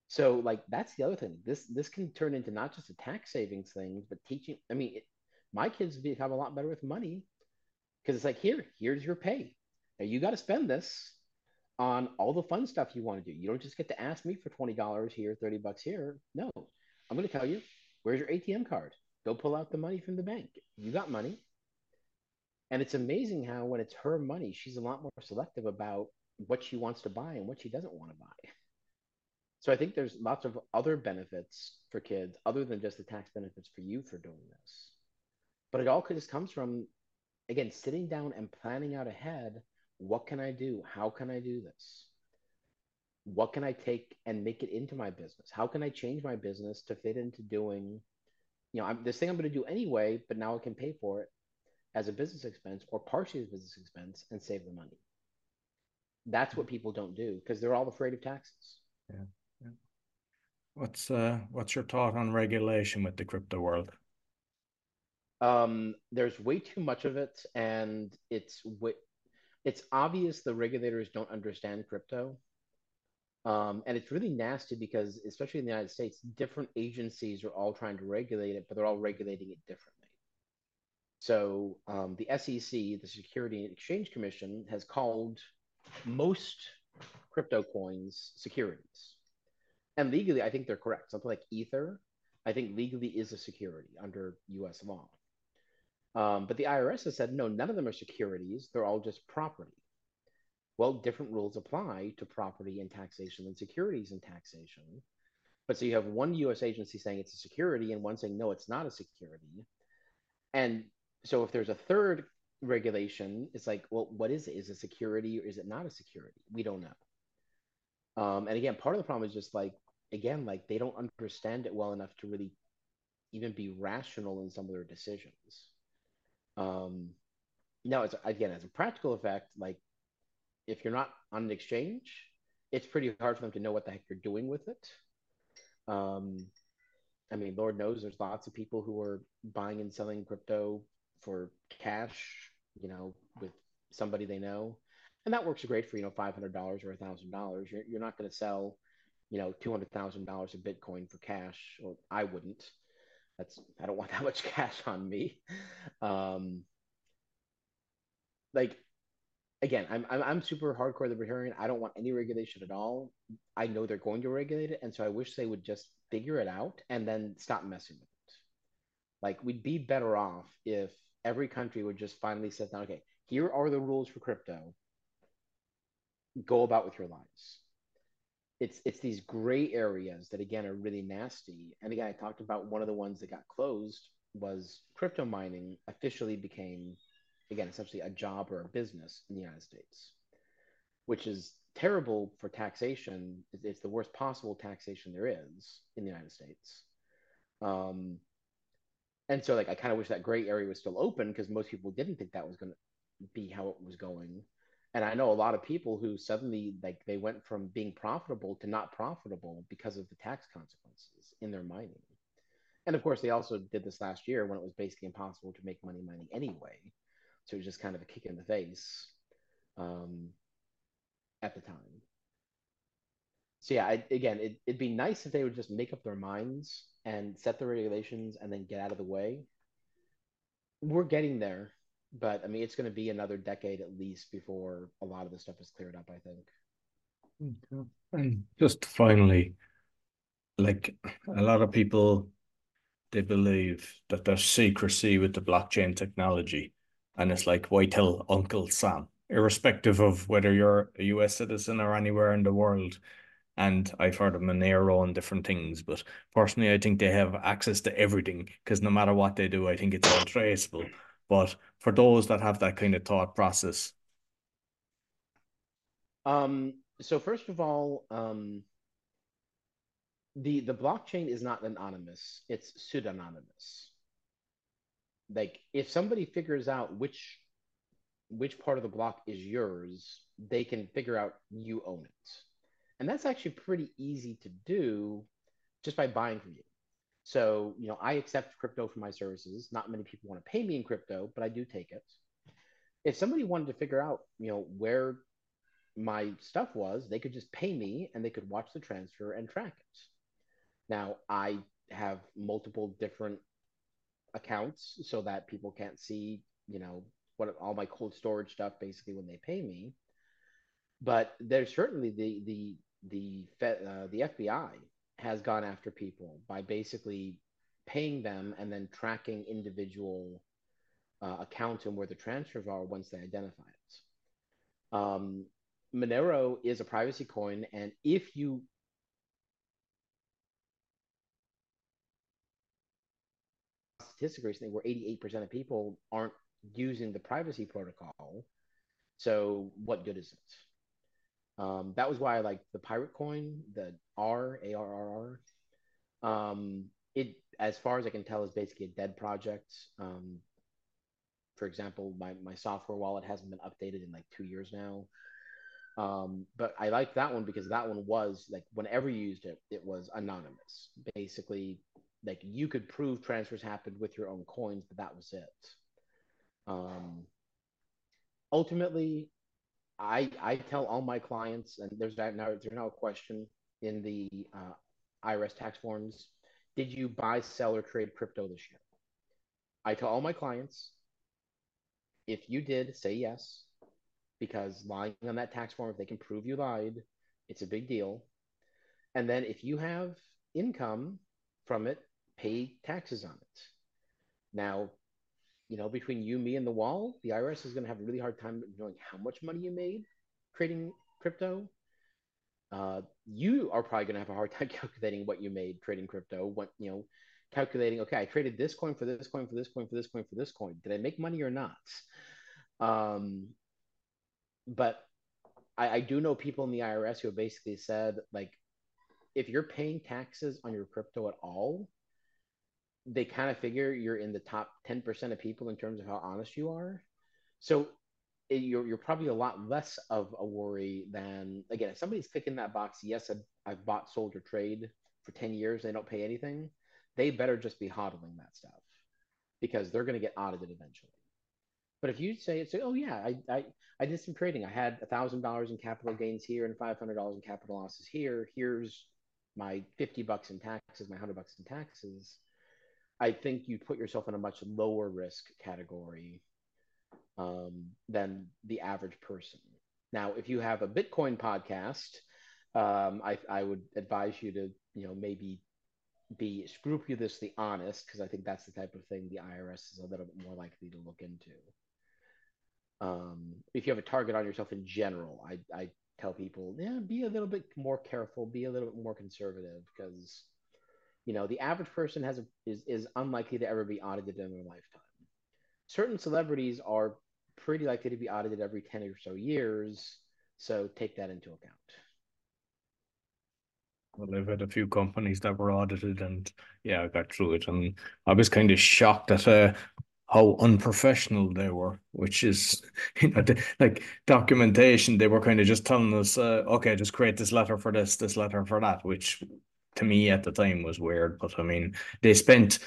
So like, that's the other thing. This can turn into not just a tax savings thing, but teaching. I mean, my kids become a lot better with money because it's like, here's your pay. Now you got to spend this on all the fun stuff you want to do. You don't just get to ask me for $20 here, $30 here. No, I'm going to tell you, where's your ATM card? Go pull out the money from the bank. You got money. And it's amazing how when it's her money, she's a lot more selective about what she wants to buy and what she doesn't want to buy. So I think there's lots of other benefits for kids other than just the tax benefits for you for doing this. But it all just comes from, again, sitting down and planning out ahead. What can I do? How can I do this? What can I take and make it into my business? How can I change my business to fit into doing, you know, this thing I'm going to do anyway, but now I can pay for it as a business expense or partially as a business expense and save the money. That's what people don't do because they're all afraid of taxes. Yeah. Yeah. What's your thought on regulation with the crypto world? There's way too much of it, and it's obvious the regulators don't understand crypto. And it's really nasty because, especially in the United States, different agencies are all trying to regulate it, but they're all regulating it differently. So the SEC, the Securities and Exchange Commission, has called most crypto coins securities. And legally, I think they're correct. Something like Ether, I think legally is a security under U.S. law. But the IRS has said, no, none of them are securities. They're all just property. Well, different rules apply to property and taxation and securities and taxation. But so you have one U.S. agency saying it's a security and one saying, no, it's not a security. And so if there's a third regulation, it's like, well, what is it? Is it a security or is it not a security? We don't know. And again, part of the problem is just like, again, like they don't understand it well enough to really even be rational in some of their decisions. Now, it's, again, as a practical effect, like if you're not on an exchange, it's pretty hard for them to know what the heck you're doing with it. I mean, Lord knows there's lots of people who are buying and selling crypto for cash, you know, with somebody they know. And that works great for, you know, $500 or $1,000. You're not going to sell, you know, $200,000 of Bitcoin for cash, or I wouldn't. I don't want that much cash on me. Like, again, I'm super hardcore libertarian. I don't want any regulation at all. I know they're going to regulate it, and so I wish they would just figure it out and then stop messing with it. Like, we'd be better off if every country would just finally sit down, okay, here are the rules for crypto. Go about with your lives. It's these gray areas that, again, are really nasty. And again, I talked about one of the ones that got closed was crypto mining officially became, again, essentially a job or a business in the United States, which is terrible for taxation. It's the worst possible taxation there is in the United States. And so like, I kind of wish that gray area was still open because most people didn't think that was going to be how it was going. And I know a lot of people who suddenly, like, they went from being profitable to not profitable because of the tax consequences in their mining. And of course, they also did this last year when it was basically impossible to make money mining anyway. So it was just kind of a kick in the face at the time. So yeah, again, it'd be nice if they would just make up their minds and set the regulations and then get out of the way. We're getting there. But I mean, it's going to be another decade at least before a lot of this stuff is cleared up, I think. Okay. And just finally, like a lot of people, they believe that there's secrecy with the blockchain technology. And it's like, why tell Uncle Sam, irrespective of whether you're a US citizen or anywhere in the world. And I've heard of Monero and different things, but personally, I think they have access to everything because no matter what they do, I think it's all traceable. But for those that have that kind of thought process. So first of all, the blockchain is not anonymous. It's pseudonymous. Like if somebody figures out which part of the block is yours, they can figure out you own it. And that's actually pretty easy to do just by buying from you. So, you know, I accept crypto for my services. Not many people want to pay me in crypto, but I do take it. If somebody wanted to figure out, you know, where my stuff was, they could just pay me and they could watch the transfer and track it. Now, I have multiple different accounts so that people can't see, you know, what all my cold storage stuff basically when they pay me. But there's certainly the FBI has gone after people by basically paying them and then tracking individual accounts and where the transfers are once they identify it. Monero is a privacy coin, and if you statistics recently where 88% of people aren't using the privacy protocol, so what good is it? That was why I liked the Pirate Coin, the ARRR. It, as far as I can tell, is basically a dead project. For example, my software wallet hasn't been updated in like 2 years now. But I liked that one because that one was like, whenever you used it, it was anonymous. Basically, like you could prove transfers happened with your own coins, but that was it. Ultimately, I tell all my clients, and there's now a question in the IRS tax forms, did you buy, sell, or trade crypto this year? I tell all my clients, if you did, say yes, because lying on that tax form, if they can prove you lied, it's a big deal. And then if you have income from it, pay taxes on it. Now, you know, between you, me, and the wall, the IRS is going to have a really hard time knowing how much money you made trading crypto. You are probably going to have a hard time calculating what you made trading crypto. What, you know, calculating, okay, I traded this coin for this coin for this coin for this coin for this coin. Did I make money or not? But I do know people in the IRS who have basically said, like, if you're paying taxes on your crypto at all, they kind of figure you're in the top 10% of people in terms of how honest you are. So you're probably a lot less of a worry than, again, if somebody's clicking that box, yes, I've bought, sold, or trade for 10 years, they don't pay anything, they better just be hodling that stuff because they're going to get audited eventually. But if you say, oh yeah, I did some trading. I had $1,000 in capital gains here and $500 in capital losses here. Here's my $50 in taxes, my $100 in taxes. I think you put yourself in a much lower risk category than the average person. Now, if you have a Bitcoin podcast, I would advise you to, you know, maybe be scrupulously honest, because I think that's the type of thing the IRS is a little bit more likely to look into. If you have a target on yourself in general, I tell people, yeah, be a little bit more careful, be a little bit more conservative, because you know, the average person is unlikely to ever be audited in their lifetime. Certain celebrities are pretty likely to be audited every 10 or so years, so take that into account. Well, I've had a few companies that were audited, and yeah, I got through it, and I was kind of shocked at how unprofessional they were, which is, you know, like documentation. They were kind of just telling us, okay, just create this letter for this, this letter for that, which to me at the time was weird. But I mean, they spent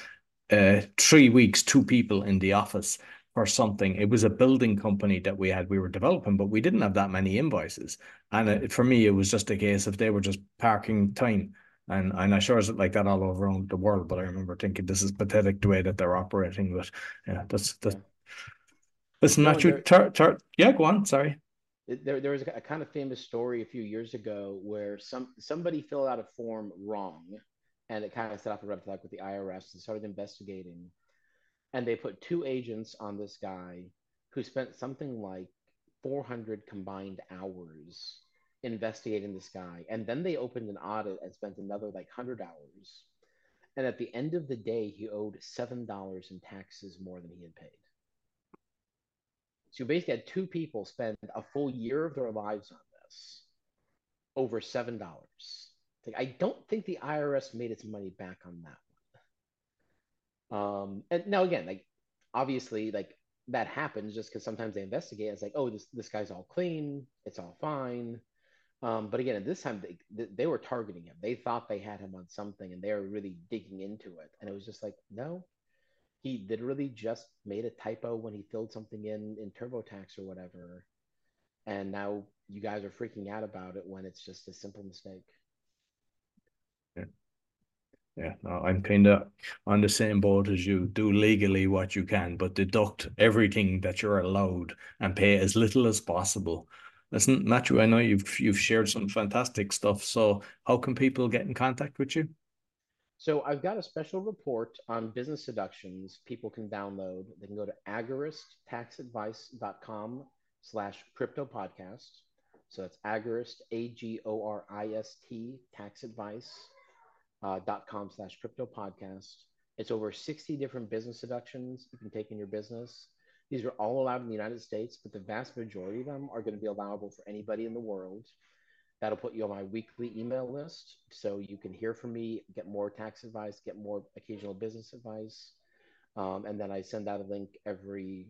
3 weeks, two people in the office for something. It was a building company that we were developing, but we didn't have that many invoices. And for me, it was just a case of they were just parking time. And I sure is it like that all over the world, but I remember thinking, this is pathetic the way that they're operating. But yeah, that's no, not your turn. Yeah, go on, sorry. There was a kind of famous story a few years ago where somebody filled out a form wrong, and it kind of set off a red flag with the IRS and started investigating. And they put two agents on this guy who spent something like 400 combined hours investigating this guy. And then they opened an audit and spent another like 100 hours. And at the end of the day, he owed $7 in taxes more than he had paid. So you basically had two people spend a full year of their lives on this over $7. Like, I don't think the IRS made its money back on that one. And now again, like obviously like that happens just because sometimes they investigate. It's like, oh, this guy's all clean. It's all fine. But again, at this time, they were targeting him. They thought they had him on something, and they were really digging into it. And it was just like, no, he literally just made a typo when he filled something in TurboTax or whatever. And now you guys are freaking out about it when it's just a simple mistake. Yeah. Yeah, no, I'm kind of on the same boat as you. Do legally what you can, but deduct everything that you're allowed and pay as little as possible. Listen, Matthew, I know you've shared some fantastic stuff. So how can people get in contact with you? So I've got a special report on business deductions people can download. They can go to agoristtaxadvice.com/crypto podcast. So that's agorist, A-G-O-R-I-S-T, tax advice. .com/crypto podcast. It's over 60 different business deductions you can take in your business. These are all allowed in the United States, but the vast majority of them are going to be allowable for anybody in the world. That'll put you on my weekly email list, so you can hear from me, get more tax advice, get more occasional business advice. And then I send out a link every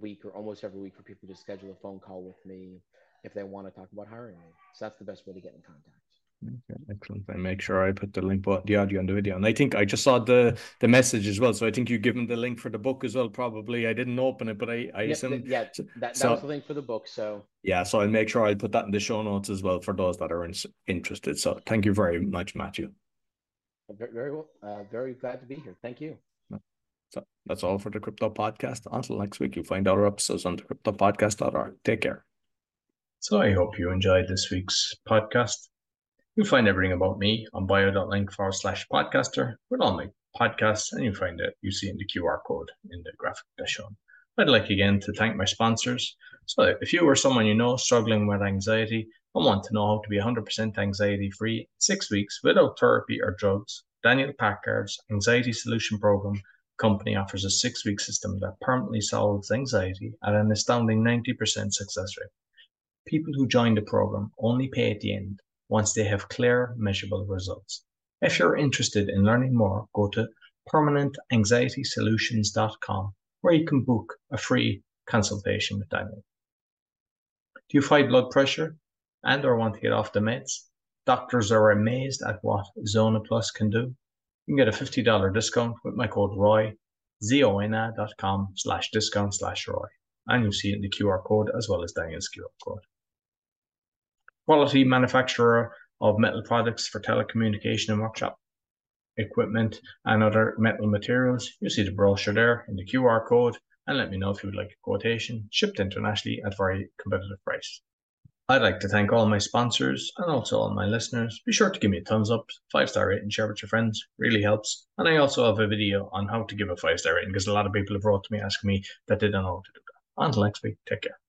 week or almost every week for people to schedule a phone call with me if they want to talk about hiring me. So that's the best way to get in contact. Okay, excellent. I make sure I put the link, but the audio and the video. And I think I just saw the message as well. So I think you give them the link for the book as well, probably. I didn't open it, but I assume. Yeah, that was the link for the book. So yeah, so I'll make sure I put that in the show notes as well for those that are interested. So thank you very much, Matthew. Very well. Very glad to be here. Thank you. So that's all for the Crypto Podcast. Until next week, you'll find our episodes on thecryptopodcast.org. Take care. So I hope you enjoyed this week's podcast. You'll find everything about me on bio.link/podcaster with all my podcasts, and you'll find it, you see in the QR code in the graphic that's shown. I'd like again to thank my sponsors. So if you or someone you know struggling with anxiety and want to know how to be 100% anxiety-free in 6 weeks without therapy or drugs, Daniel Packard's Anxiety Solution Program company offers a 6-week system that permanently solves anxiety at an astounding 90% success rate. People who join the program only pay at the end, once they have clear, measurable results. If you're interested in learning more, go to PermanentAnxietySolutions.com, where you can book a free consultation with Daniel. Do you fight blood pressure and or want to get off the meds? Doctors are amazed at what Zona Plus can do. You can get a $50 discount with my code ROY, zona.com/discount/ROY. And you'll see it in the QR code as well as Daniel's QR code. Quality manufacturer of metal products for telecommunication and workshop equipment and other metal materials. You see the brochure there in the QR code, and let me know if you would like a quotation, shipped internationally at very competitive price. I'd like to thank all my sponsors and also all my listeners. Be sure to give me a thumbs up, 5-star rating, share with your friends, really helps. And I also have a video on how to give a 5-star rating because a lot of people have wrote to me asking me that they don't know how to do that. Until next week, take care.